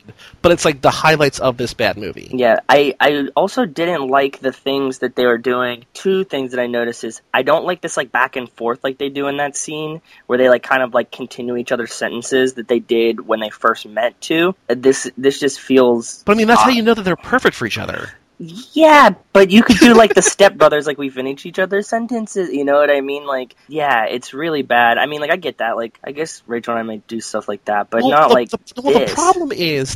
but it's like the highlights of this bad movie. Yeah, I also didn't like the things that they were doing. Two things that I noticed is I don't like this like back and forth like they do in that scene where they like kind of like continue each other's sentences that they did when they first met to. This just feels... But I mean, that's how you know that they're perfect for each other. Yeah, but you could do, like, the stepbrothers, like, we finish each other's sentences, you know what I mean? Like, yeah, it's really bad. I mean, like, I get that. Like, I guess Rachel and I might do stuff like that, but the problem is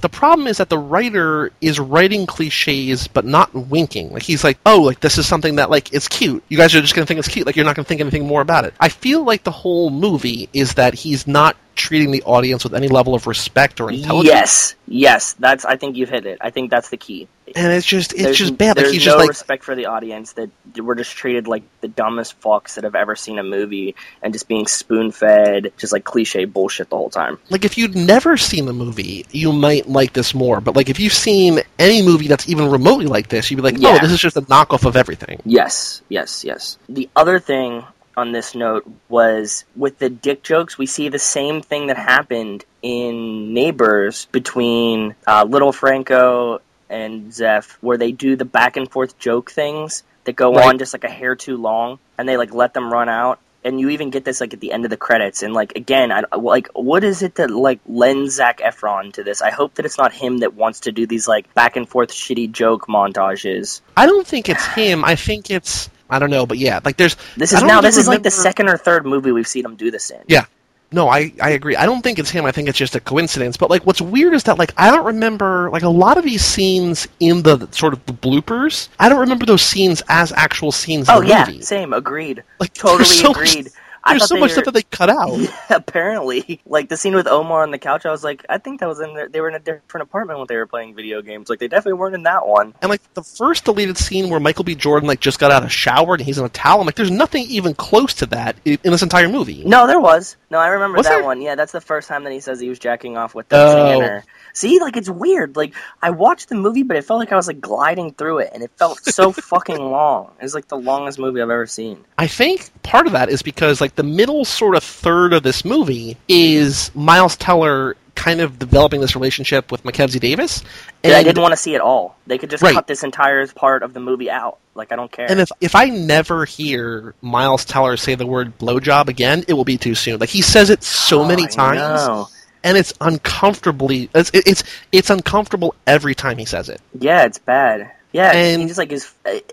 that the writer is writing cliches, but not winking. Like, he's like, oh, like, this is something that, like, it's cute. You guys are just going to think it's cute. Like, you're not going to think anything more about it. I feel like the whole movie is that he's not treating the audience with any level of respect or intelligence. Yes, that's, I think you've hit it. I think that's the key. And it's just bad. There's like, he's no just like respect for the audience, that we're just treated like the dumbest fucks that have ever seen a movie and just being spoon-fed, just like cliche bullshit the whole time. Like, if you'd never seen the movie, you might like this more, but like if you've seen any movie that's even remotely like this, you'd be like, oh, this is just a knockoff of everything. Yes. The other thing on this note was with the dick jokes, we see the same thing that happened in Neighbors between Little Franco and Zeph, where they do the back and forth joke things that go on just like a hair too long, and they like let them run out. And you even get this like at the end of the credits, and like again, I, like, what is it that like lends Zac Efron to this? I hope that it's not him that wants to do these like back and forth shitty joke montages. I don't think it's him. I think it's, I don't know, but yeah, like there's... This is like the second or third movie we've seen him do this in. Yeah. No, I agree. I don't think it's him. I think it's just a coincidence. But, like, what's weird is that, like, I don't remember, like, a lot of these scenes in the sort of the bloopers, I don't remember those scenes as actual scenes in the movie. Oh, yeah, same. Agreed. Like, totally agreed. There's so much stuff that they cut out. Yeah, apparently. Like, the scene with Omar on the couch, I was like, I think that was in there. They were in a different apartment when they were playing video games. Like, they definitely weren't in that one. And, like, the first deleted scene where Michael B. Jordan, like, just got out of the shower and he's in a towel, I'm like, there's nothing even close to that in this entire movie. No, there was. No, I remember one. Yeah, that's the first time that he says he was jacking off with the Tanner. See, like, it's weird. Like, I watched the movie, but it felt like I was, like, gliding through it, and it felt so fucking long. It was, like, the longest movie I've ever seen. I think part of that is because, like, the middle sort of third of this movie is Miles Teller kind of developing this relationship with Mackenzie Davis. And I didn't want to see it all. They could just cut this entire part of the movie out. Like, I don't care. And if I never hear Miles Teller say the word blowjob again, it will be too soon. Like, he says it so many times. Know. And it's uncomfortably... It's uncomfortable every time he says it. Yeah, it's bad. Yeah, and he just, like, is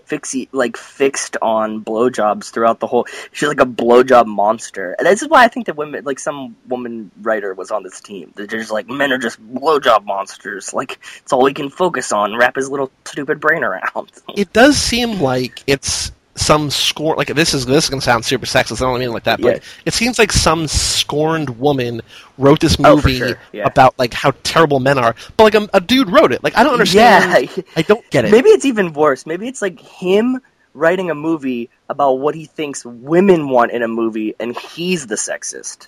fixed on blowjobs throughout the whole... She's, like, a blowjob monster. And this is why I think that women... Like, some woman writer was on this team. They're just, like, men are just blowjob monsters. Like, it's all we can focus on. Wrap his little stupid brain around. It does seem like it's... some scorn, like, this is going to sound super sexist, I don't mean it like that, but it seems like some scorned woman wrote this movie about, like, how terrible men are, but, like, a dude wrote it. Like, I don't understand. Yeah. I don't get it. Maybe it's even worse. Maybe it's, like, him writing a movie about what he thinks women want in a movie, and he's the sexist.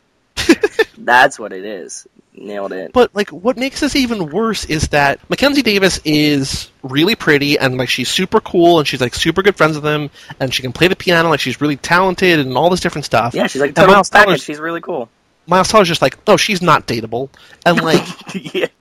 That's what it is. Nailed it. But, like, what makes this even worse is that Mackenzie Davis is really pretty, and, like, she's super cool, and she's, like, super good friends with him, and she can play the piano, like, she's really talented, and all this different stuff. Yeah, she's, like, total package. She's really cool. Miles Teller's just like, oh, she's not dateable. And, like,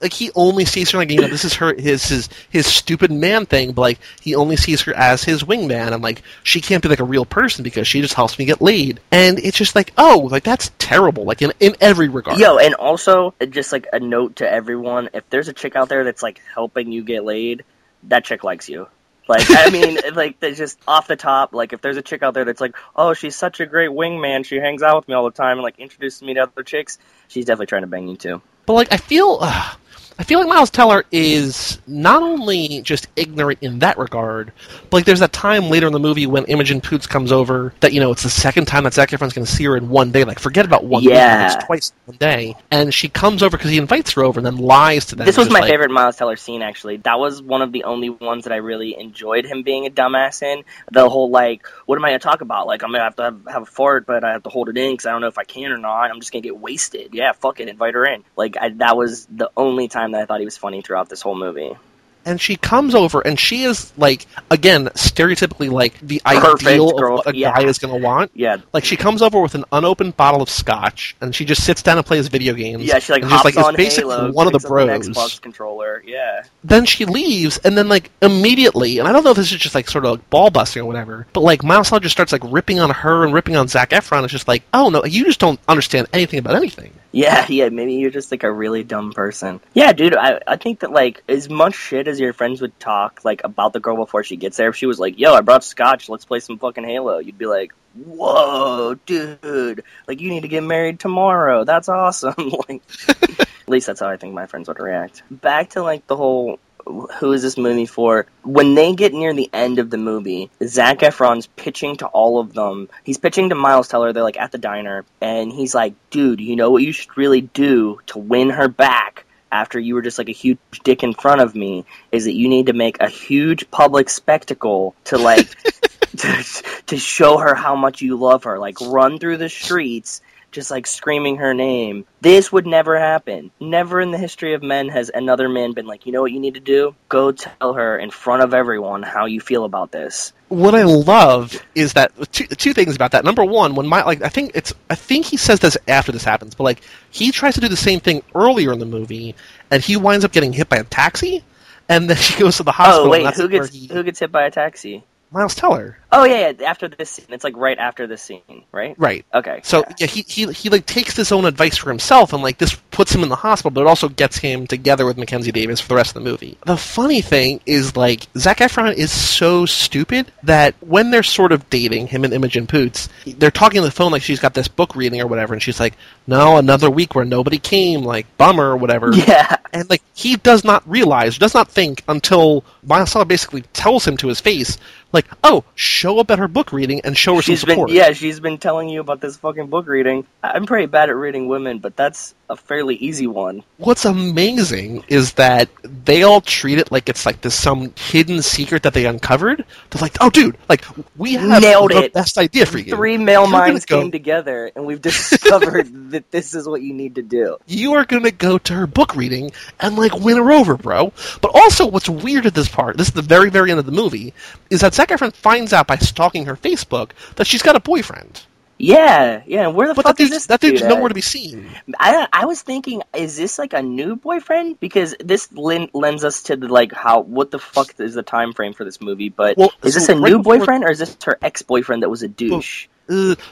like, he only sees her, like, you know, this is her, his stupid man thing, but, like, he only sees her as his wingman, and, like, she can't be, like, a real person because she just helps me get laid. And it's just like, oh, like, that's terrible, like, in every regard. Yo, and also, just, like, a note to everyone, if there's a chick out there that's, like, helping you get laid, that chick likes you. Like, I mean, like, just off the top, like, if there's a chick out there that's like, oh, she's such a great wingman, she hangs out with me all the time and, like, introduces me to other chicks, she's definitely trying to bang you, too. But, like, I feel like Miles Teller is not only just ignorant in that regard, but, like, there's that time later in the movie when Imogen Poots comes over that, you know, it's the second time that Zac Efron's going to see her in one day. Like, forget about one day. It's twice in one day. And she comes over because he invites her over and then lies to them. This was my favorite Miles Teller scene, actually. That was one of the only ones that I really enjoyed him being a dumbass in. The whole, like, what am I going to talk about? Like, I'm going to have a fart, but I have to hold it in because I don't know if I can or not. I'm just going to get wasted. Yeah, fuck it. Invite her in. Like, that was the only time that I thought he was funny throughout this whole movie. And she comes over, and she is, like, again, stereotypically, like, the ideal of what a guy is going to want. Yeah. Like, she comes over with an unopened bottle of scotch, and she just sits down and plays video games. Yeah, she, like, hops on Halo, is basically one of the bros. An Xbox controller, yeah. Then she leaves, and then, like, immediately, and I don't know if this is just, like, sort of, like, ball-busting or whatever, but, like, Miles Teller just starts, like, ripping on her and ripping on Zac Efron. It's just like, oh, no, you just don't understand anything about anything. Yeah, maybe you're just, like, a really dumb person. Yeah, dude, I think that, like, as much shit as your friends would talk, like, about the girl before she gets there, if she was like, yo, I brought scotch, let's play some fucking Halo, you'd be like, whoa, dude, like, you need to get married tomorrow, that's awesome. Like, at least that's how I think my friends would react. Back to, like, the whole... who is this movie for? When they get near the end of the movie, Zac Efron's pitching to all of them. He's pitching to Miles Teller. They're, like, at the diner. And he's like, dude, you know what you should really do to win her back after you were just, like, a huge dick in front of me is that you need to make a huge public spectacle to, like, to show her how much you love her. Like, run through the streets just, like, screaming her name. This would never happen. Never in the history of men has another man been like, you know what you need to do? Go tell her in front of everyone how you feel about this. What I love is that two things about that. Number one, when I think he says this after this happens, but, like, he tries to do the same thing earlier in the movie, and he winds up getting hit by a taxi, and then she goes to the hospital. Oh wait, who gets hit by a taxi? Miles Teller. Oh, yeah, after this scene. It's, like, right after this scene, right? Right. Okay. So, yeah, he like, takes his own advice for himself, and, like, this puts him in the hospital, but it also gets him together with Mackenzie Davis for the rest of the movie. The funny thing is, like, Zac Efron is so stupid that when they're sort of dating, him and Imogen Poots, they're talking on the phone like she's got this book reading or whatever, and she's like, no, another week where nobody came, like, bummer or whatever. Yeah. And, like, he does not realize, does not think until Miles Teller basically tells him to his face, like, oh, show up at her book reading and show her some support. Yeah, she's been telling you about this fucking book reading. I'm pretty bad at reading women, but that's a fairly easy one. What's amazing is that they all treat it like it's, like, this some hidden secret that they uncovered. They're like, oh, dude, like, we have the best idea for you. Three male minds came together, and we've discovered that this is what you need to do. You are going to go to her book reading and, like, win her over, bro. But also, what's weird at this part, this is the very, very end of the movie, is that Zac Efron finds out by stalking her Facebook that she's got a boyfriend. Yeah, and where the fuck is this dude? That dude's nowhere to be seen. I was thinking, is this, like, a new boyfriend? Because this lends us to, the, like, how, what the fuck is the time frame for this movie, but is this a new boyfriend, or is this her ex-boyfriend that was a douche?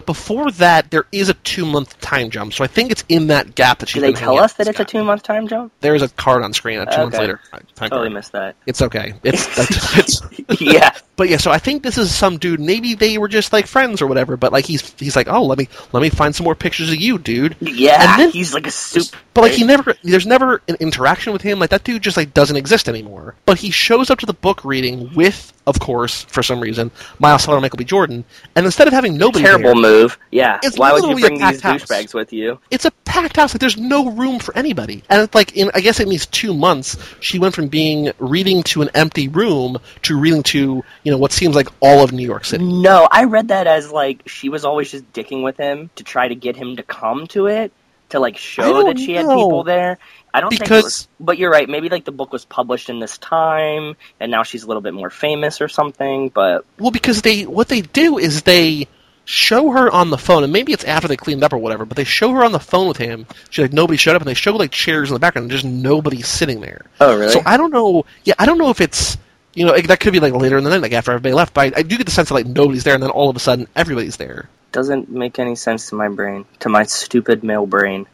Before that, there is a 2-month time jump, so I think it's in that gap that she's been hanging out. Did they tell us that it's a 2-month time jump? There is a card on screen, a 2 months later time card. Missed that. It's okay. It's yeah. But yeah, so I think this is some dude, maybe they were just, like, friends or whatever, but, like, he's like, oh, let me find some more pictures of you, dude. Yeah, and then, he's like a super... But, like, there's never an interaction with him, like, that dude just, like, doesn't exist anymore. But he shows up to the book reading with... of course, for some reason, Miles Teller and Michael B. Jordan, and instead of having nobody move, yeah. Why would you bring these douchebags with you? It's a packed house. Like, there's no room for anybody. And it's like, I guess in these 2 months, she went from being reading to an empty room to reading to, you know, what seems like all of New York City. No, I read that as, like, she was always just dicking with him to try to get him to come to it, to, like, show that she had people there. I don't think it was, but you're right. Maybe, like, the book was published in this time, and now she's a little bit more famous or something. But because what they do is they show her on the phone, and maybe it's after they cleaned up or whatever. But they show her on the phone with him. She, like, nobody showed up, and they show, like, chairs in the background, and just nobody's sitting there. Oh, really? So I don't know. Yeah, I don't know if it's, you know, that could be, like, later in the night, like, after everybody left. But I do get the sense that, like, nobody's there, and then all of a sudden everybody's there. Doesn't make any sense to my brain, to my stupid male brain.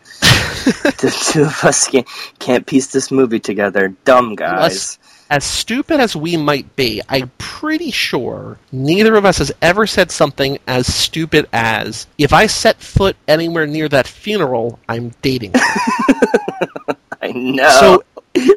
The two of us can't piece this movie together. Dumb guys. as stupid as we might be, I'm pretty sure neither of us has ever said something as stupid as, if I set foot anywhere near that funeral, I'm dating you. I know. So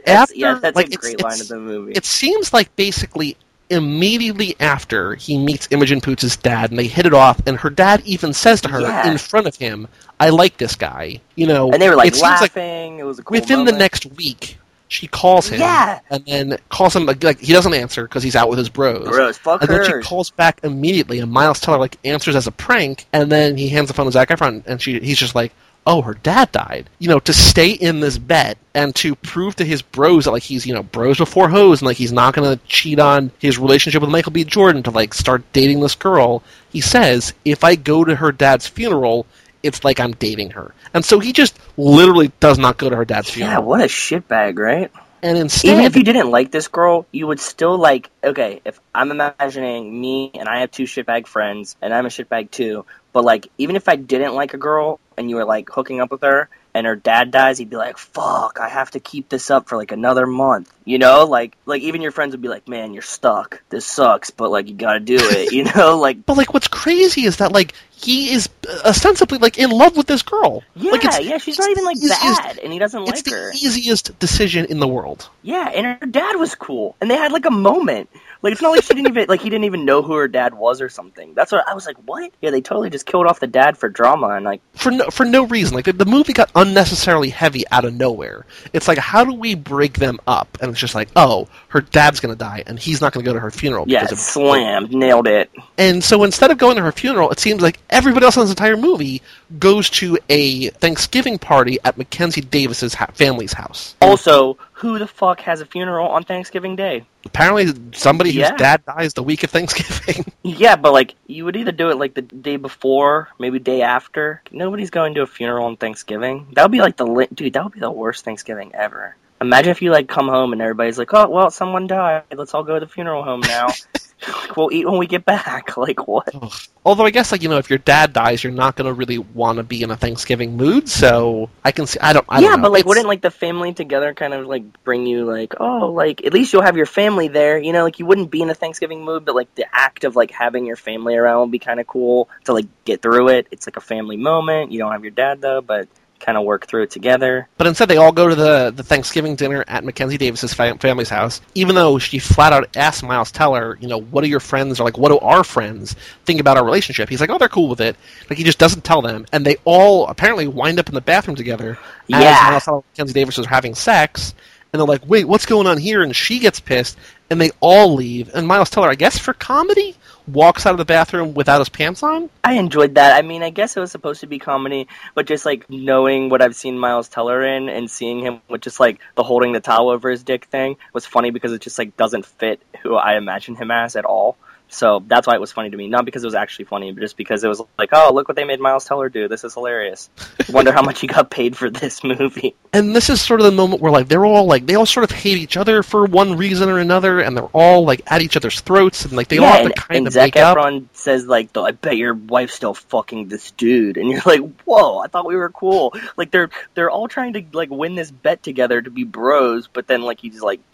that's a great line of the movie. It seems like basically immediately after he meets Imogen Poots' dad and they hit it off, and her dad even says to her in front of him, I like this guy. You know, and they were like laughing. It was a cool moment. The next week, she calls him and then calls him, like he doesn't answer because he's out with his bros. Then she calls back immediately, and Miles Teller answers as a prank, and then he hands the phone to Zac Efron, and he's just like, oh, her dad died. You know, to stay in this bet and to prove to his bros that, he's, bros before hoes, and, he's not going to cheat on his relationship with Michael B. Jordan to, start dating this girl, he says, if I go to her dad's funeral, it's like I'm dating her. And so he just literally does not go to her dad's funeral. Yeah, what a shitbag, right? And instead, even if you didn't like this girl, you would still okay, if I'm imagining me and I have two shitbag friends, and I'm a shitbag too, but, even if I didn't like a girl and you were, hooking up with her and her dad dies, he'd be like, fuck, I have to keep this up for, another month. You know? Even your friends would be like, man, you're stuck. This sucks, but, you gotta do it. You know? But, what's crazy is that, he is ostensibly, in love with this girl. Yeah, she's not even, bad, and he doesn't like her. It's the easiest decision in the world. Yeah, and her dad was cool, and they had, a moment. It's not she didn't even, he didn't even know who her dad was or something. That's what I was like, what? Yeah, they totally just killed off the dad for drama and for no reason. The movie got unnecessarily heavy out of nowhere. It's how do we break them up? And it's just oh, her dad's gonna die and he's not gonna go to her funeral. Yeah, slammed, nailed it. And so instead of going to her funeral, it seems like everybody else in this entire movie goes to a Thanksgiving party at Mackenzie Davis's family's house. Also, who the fuck has a funeral on Thanksgiving Day? Apparently somebody whose dad dies the week of Thanksgiving. Yeah, but, you would either do it, the day before, maybe day after. Nobody's going to a funeral on Thanksgiving. That would be, dude, that would be the worst Thanksgiving ever. Imagine if you, come home and everybody's like, oh, well, someone died. Let's all go to the funeral home now. We'll eat when we get back. What? Ugh. Although I guess, if your dad dies, you're not going to really want to be in a Thanksgiving mood, so I can see, I don't know. Yeah, but, wouldn't, the family together kind of, bring you, at least you'll have your family there, you know? You wouldn't be in a Thanksgiving mood, but, the act of, having your family around would be kind of cool to, get through it. It's, a family moment. You don't have your dad, though, but kind of work through it together. But instead they all go to the Thanksgiving dinner at Mackenzie Davis's family's house, even though she flat out asked Miles Teller, what do your friends, or what do our friends think about our relationship? He's like, oh, they're cool with it. He just doesn't tell them. And they all apparently wind up in the bathroom together as Miles Teller and Mackenzie Davis are having sex. And they're like, wait, what's going on here? And she gets pissed. And they all leave. And Miles Teller, I guess for comedy, walks out of the bathroom without his pants on? I enjoyed that. I mean, I guess it was supposed to be comedy, but just, knowing what I've seen Miles Teller in and seeing him with just, the holding the towel over his dick thing was funny because it just, doesn't fit who I imagine him as at all. So that's why it was funny to me. Not because it was actually funny, but just because it was oh, look what they made Miles Teller do. This is hilarious. Wonder how much he got paid for this movie. And this is sort of the moment where, they're all, they all sort of hate each other for one reason or another, and they're all, at each other's throats, and, they all have to kind of make up. And Zac Efron says, I bet your wife's still fucking this dude. And you're like, whoa, I thought we were cool. They're all trying to, win this bet together to be bros, but then, he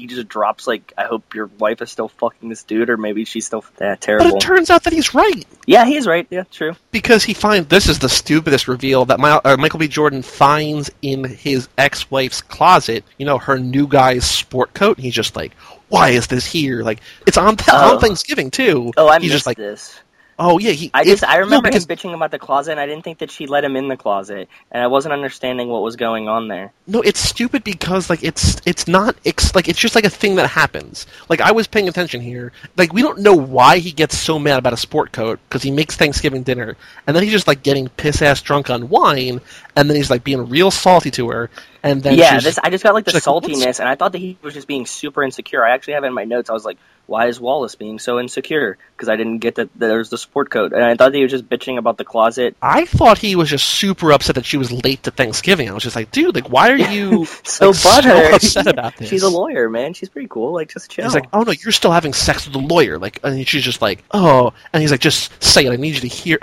just drops, I hope your wife is still fucking this dude, or maybe she's still terrible. But it turns out that he's right. Yeah, he is right. Yeah, true. Because he finds, this is the stupidest reveal, that Michael B. Jordan finds in his ex-wife's closet, her new guy's sport coat, and he's just like, why is this here? It's on Thanksgiving, too. Oh, I he's missed just like, this. Oh, yeah. I remember him bitching about the closet, and I didn't think that she let him in the closet, and I wasn't understanding what was going on there. No, it's stupid because, it's not, it's just, a thing that happens. I was paying attention here. We don't know why he gets so mad about a sport coat, because he makes Thanksgiving dinner, and then he's just, getting piss-ass drunk on wine, and then he's, being real salty to her, and then I just got, the saltiness, and I thought that he was just being super insecure. I actually have it in my notes, I was like, why is Wallace being so insecure? Because I didn't get that there was the sport coat. And I thought that he was just bitching about the closet. I thought he was just super upset that she was late to Thanksgiving. I was just like, dude, why are you so upset about this? She's a lawyer, man. She's pretty cool. Just chill. He's like, oh, no, you're still having sex with the lawyer. And she's just like, oh. And he's like, just say it. I need to hear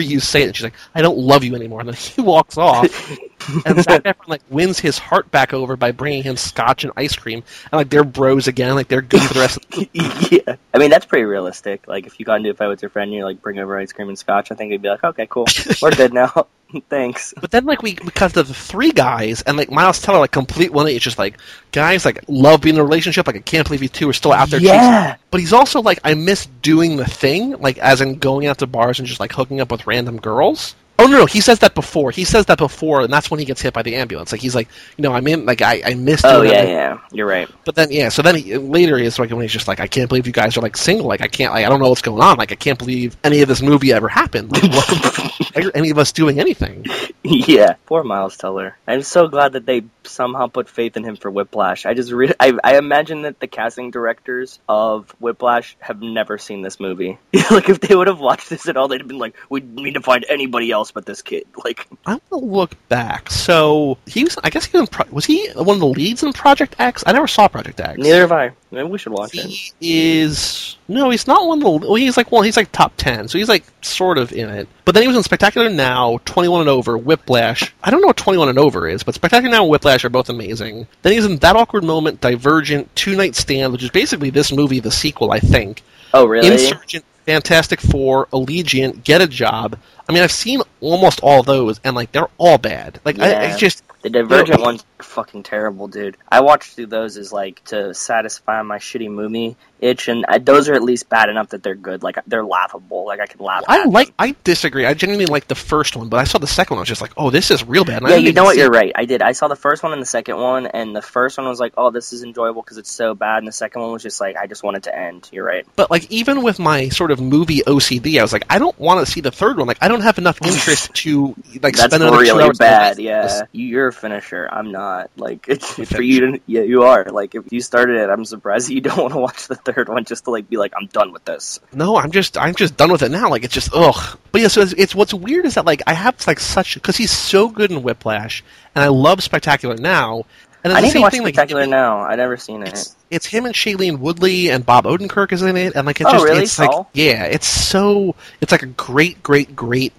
you say it. And she's like, I don't love you anymore. And then he walks off. And Zac Efron like wins his heart back over by bringing him scotch and ice cream, and like they're bros again. Like they're good for the rest of the yeah, I mean that's pretty realistic. Like if you got into a fight with your friend, you like bring over ice cream and scotch, I think you'd be like, okay, cool, we're good now. Thanks. But then like we cut to the three guys, and like Miles Teller like complete one. It's just like guys like love being in a relationship. Like I can't believe you two are still out there. Yeah. Chasing. But he's also like I miss doing the thing, like as in going out to bars and just like hooking up with random girls. Oh, no, he says that before. He says that before, and that's when he gets hit by the ambulance. Like, he's like, you know, I mean, like, I missed him. Oh, yeah, yeah. You're right. But then, yeah, so then he, later is like when he's just like, I can't believe you guys are, like, single. Like, I can't, like, I don't know what's going on. Like, I can't believe any of this movie ever happened. Like, what, any of us doing anything. Yeah. Poor Miles Teller. I'm so glad that they somehow put faith in him for Whiplash. I just I imagine that the casting directors of Whiplash have never seen this movie. Like, if they would have watched this at all, they'd have been like, we need to find anybody else but this kid. Like, I'm gonna look back. So he was, I guess he was. Was he one of the leads in Project X? I never saw Project X. Neither have I. Maybe we should watch it. He is no, he's not one of the. Well, he's like well, he's like top 10, so he's like sort of in it. But then he was in Spectacular Now, 21 and Over, Whiplash. I don't know what 21 and Over is, but Spectacular Now and Whiplash are both amazing. Then he's in That Awkward Moment, Divergent, Two Night Stand, which is basically this movie, the sequel, I think. Oh, really? Insurgent. Fantastic Four, Allegiant, Get a Job. I mean, I've seen almost all of those, and, like, they're all bad. Like, yeah. I just... The Divergent one's fucking terrible, dude. I watched through those as, like, to satisfy my shitty movie itch, and those are at least bad enough that they're good. Like, they're laughable. Like, I can laugh at them. I disagree. I genuinely liked the first one, but I saw the second one. I was just like, oh, this is real bad. And yeah, you know what? You're right. I did. I saw the first one and the second one, and the first one was like, oh, this is enjoyable because it's so bad, and the second one was just like, I just want it to end. You're right. But, like, even with my sort of movie OCD, I was like, I don't want to see the third one. Like, I don't have enough interest to, like, spend another 2 hours. That's really bad, yeah. You're a finisher. I'm not. Like, it's for you to, yeah, you are. Like, if you started it, I'm surprised that you don't want to watch the third one just to, like, be like, I'm done with this. No, I'm just done with it now. Like, it's just, ugh. But yeah, so it's what's weird is that, like, I have, like, such, because he's so good in Whiplash, and I love Spectacular Now. And I need to watch Spectacular Now. I've never seen it. It's him and Shailene Woodley, and Bob Odenkirk is in it, and like it's just really? It's like yeah, it's so it's like a great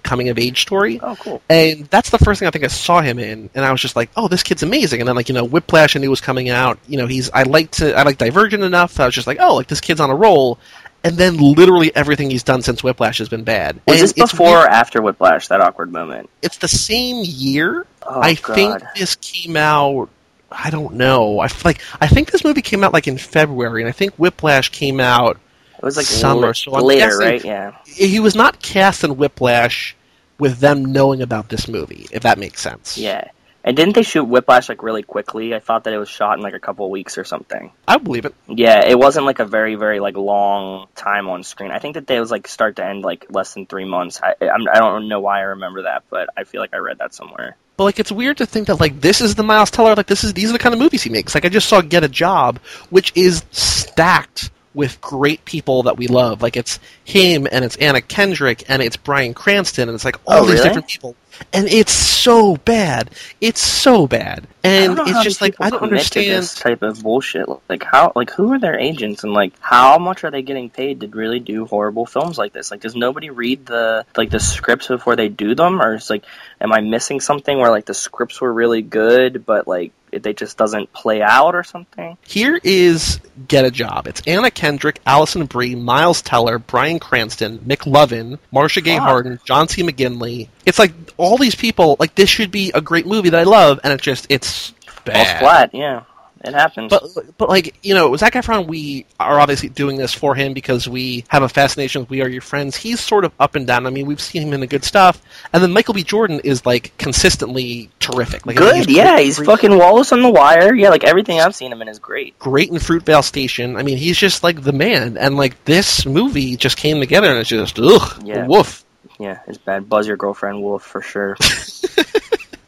coming of age story. Oh, cool! And that's the first thing I think I saw him in, and I was just like, oh, this kid's amazing. And then like you know, Whiplash I knew was coming out. You know, I like Divergent enough. I was just like, oh, like this kid's on a roll. And then literally everything he's done since Whiplash has been bad. Was this before or after Whiplash? That awkward moment. It's the same year. Oh, I think this came out. I don't know. I think this movie came out like in February, and I think Whiplash came out. It was like summer, so I'm later, guessing, right? Yeah. He was not cast in Whiplash with them knowing about this movie, if that makes sense. Yeah. And didn't they shoot Whiplash, like, really quickly? I thought that it was shot in, like, a couple of weeks or something. I believe it. Yeah, it wasn't, like, a very, very, like, long time on screen. I think that it was, like, start to end, like, less than 3 months. I don't know why I remember that, but I feel like I read that somewhere. But, like, it's weird to think that, like, this is the Miles Teller, like, these are the kind of movies he makes. Like, I just saw Get a Job, which is stacked with great people that we love. Like, it's him, and it's Anna Kendrick, and it's Bryan Cranston, and it's, like, all these different people. And it's so bad. It's so bad. And it's just like I don't understand this type of bullshit. Like how like who are their agents and like how much are they getting paid to really do horrible films like this? Like does nobody read the scripts before they do them? Or it's like am I missing something where like the scripts were really good but like it just doesn't play out or something? Here is Get a Job. It's Anna Kendrick, Alison Brie, Miles Teller, Bryan Cranston, Mick Lovin, Marcia Gay Harden, John C. McGinley. It's like all these people, like, this should be a great movie that I love, and it's bad. It's flat, yeah. It happens. But like, you know, Zac Efron, we are obviously doing this for him because we have a fascination with We Are Your Friends. He's sort of up and down. I mean, we've seen him in the good stuff. And then Michael B. Jordan is, like, consistently terrific. Like, good, I mean, he's fucking Wallace on The Wire. Yeah, like, everything I've seen him in is great. Great in Fruitvale Station. I mean, he's just, like, the man. And, like, this movie just came together and it's just, ugh, yeah. Woof. Yeah, it's bad. Buzz Your Girlfriend, Wolf, for sure.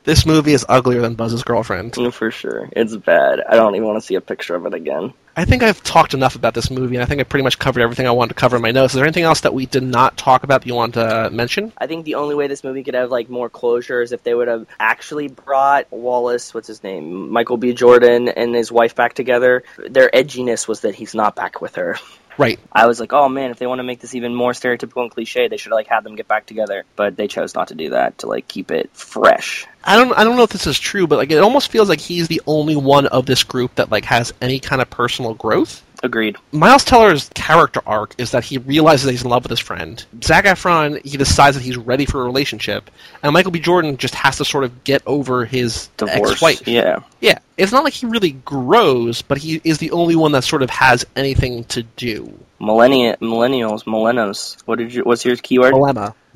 This movie is uglier than Buzz's Girlfriend. For sure. It's bad. I don't even want to see a picture of it again. I think I've talked enough about this movie, and I think I pretty much covered everything I wanted to cover in my notes. Is there anything else that we did not talk about that you want to mention? I think the only way this movie could have, like, more closure is if they would have actually brought Wallace, what's his name, Michael B. Jordan and his wife back together. Their edginess was that he's not back with her. Right. I was like, oh man, if they want to make this even more stereotypical and cliche, they should have like had them get back together. But they chose not to do that, to like keep it fresh. I don't know if this is true, but like it almost feels like he's the only one of this group that like has any kind of personal growth. Agreed. Miles Teller's character arc is that he realizes that he's in love with his friend. Zac Efron, he decides that he's ready for a relationship. And Michael B. Jordan just has to sort of get over his divorce. Ex-wife. Yeah. Yeah. It's not like he really grows, but he is the only one that sort of has anything to do. Millennials. What's your keyword?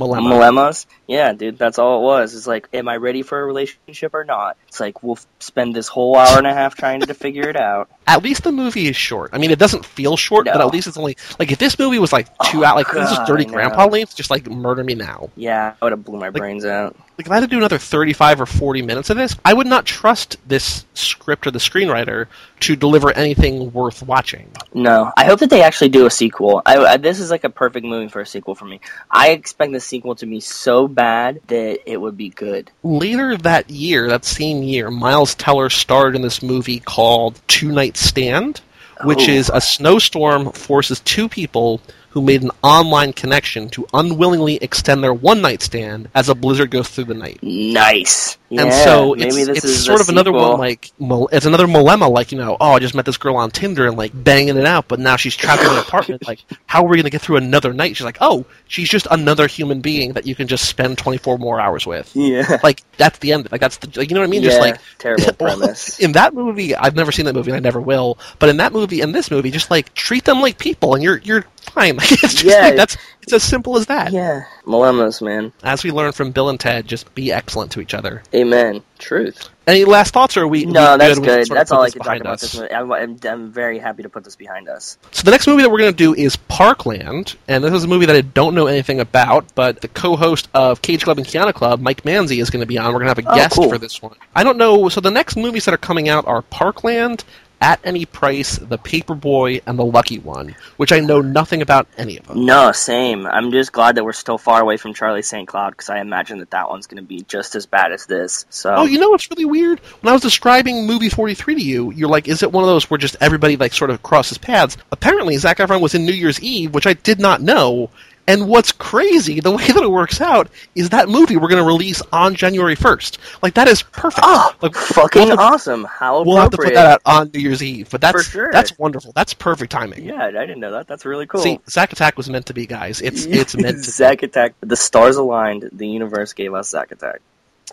Dilemmas? Yeah, dude, that's all it was. It's like, am I ready for a relationship or not? It's like, we'll spend this whole hour and a half trying to figure it out. At least the movie is short. I mean, it doesn't feel short, no. But at least it's only... Like, if this movie was, like, 2 hours... Like, God, this is Dirty Grandpa length, just, like, murder me now. Yeah, I would have blew my brains out. Like, if I had to do another 35 or 40 minutes of this, I would not trust this script or the screenwriter to deliver anything worth watching. No. I hope that they actually do a sequel. This is, like, a perfect movie for a sequel for me. I expect the sequel to be so bad that it would be good. Later that year, that same year, Miles Teller starred in this movie called Two Night Stand, which is a snowstorm forces two people who made an online connection to unwillingly extend their one-night stand as a blizzard goes through the night. Nice. Yeah, and so it's sort of another one, like, it's another dilemma, like, you know, oh, I just met this girl on Tinder and, like, banging it out, but now she's trapped in an apartment. Like, how are we going to get through another night? She's like, oh, she's just another human being that you can just spend 24 more hours with. Yeah. Like, that's the end. Like, that's the, like, you know what I mean? Yeah, just, like, terrible premise. In that movie, I've never seen that movie, and I never will, but in that movie and this movie, just, like, treat them like people, and you're fine. Like, it's just, yeah, like, it's as simple as that. Yeah. Millennials, man. As we learned from Bill and Ted, just be excellent to each other. Amen. Truth. Any last thoughts, or are we... No, that's good. That's all I can talk about this movie. I'm very happy to put this behind us. So the next movie that we're going to do is Parkland, and this is a movie that I don't know anything about, but the co-host of Cage Club and Kiana Club, Mike Manzi, is going to be on. We're going to have a guest for this one. I don't know... So the next movies that are coming out are Parkland, At Any Price, The Paperboy, and The Lucky One, which I know nothing about any of them. No, same. I'm just glad that we're still far away from Charlie St. Cloud, because I imagine that one's going to be just as bad as this. So. Oh, you know what's really weird? When I was describing Movie 43 to you, you're like, is it one of those where just everybody like sort of crosses paths? Apparently, Zac Efron was in New Year's Eve, which I did not know. And what's crazy, the way that it works out, is that movie we're going to release on January 1st. Like, that is perfect. Oh, like, fucking awesome. How appropriate. We'll have to put that out on New Year's Eve. But that's, for sure. That's wonderful. That's perfect timing. Yeah, I didn't know that. That's really cool. See, Zack Attack was meant to be, guys. It's meant to be. Zack Attack. The stars aligned. The universe gave us Zack Attack.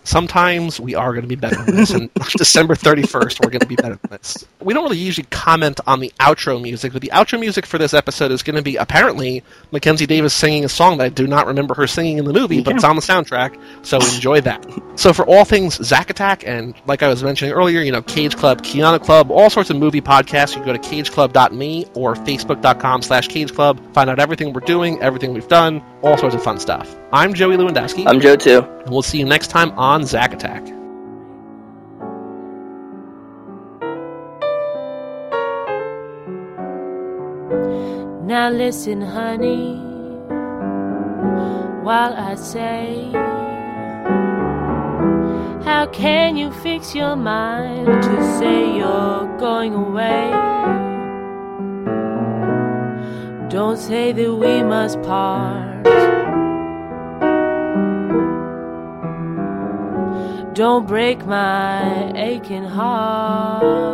Sometimes we are going to be better than this, and December 31st, we're going to be better than this. We don't really usually comment on the outro music, but the outro music for this episode is going to be, apparently, Mackenzie Davis singing a song that I do not remember her singing in the movie, but it's on the soundtrack, so enjoy that. So for all things Zack Attack, and like I was mentioning earlier, you know, Cage Club, Kiana Club, all sorts of movie podcasts, you can go to cageclub.me or facebook.com/cageclub, find out everything we're doing, everything we've done, all sorts of fun stuff. I'm Joey Lewandowski. I'm Joe, too. And we'll see you next time on Zack Attack. Now listen, honey, while I say, how can you fix your mind to say you're going away? Don't say that we must part. Don't break my aching heart.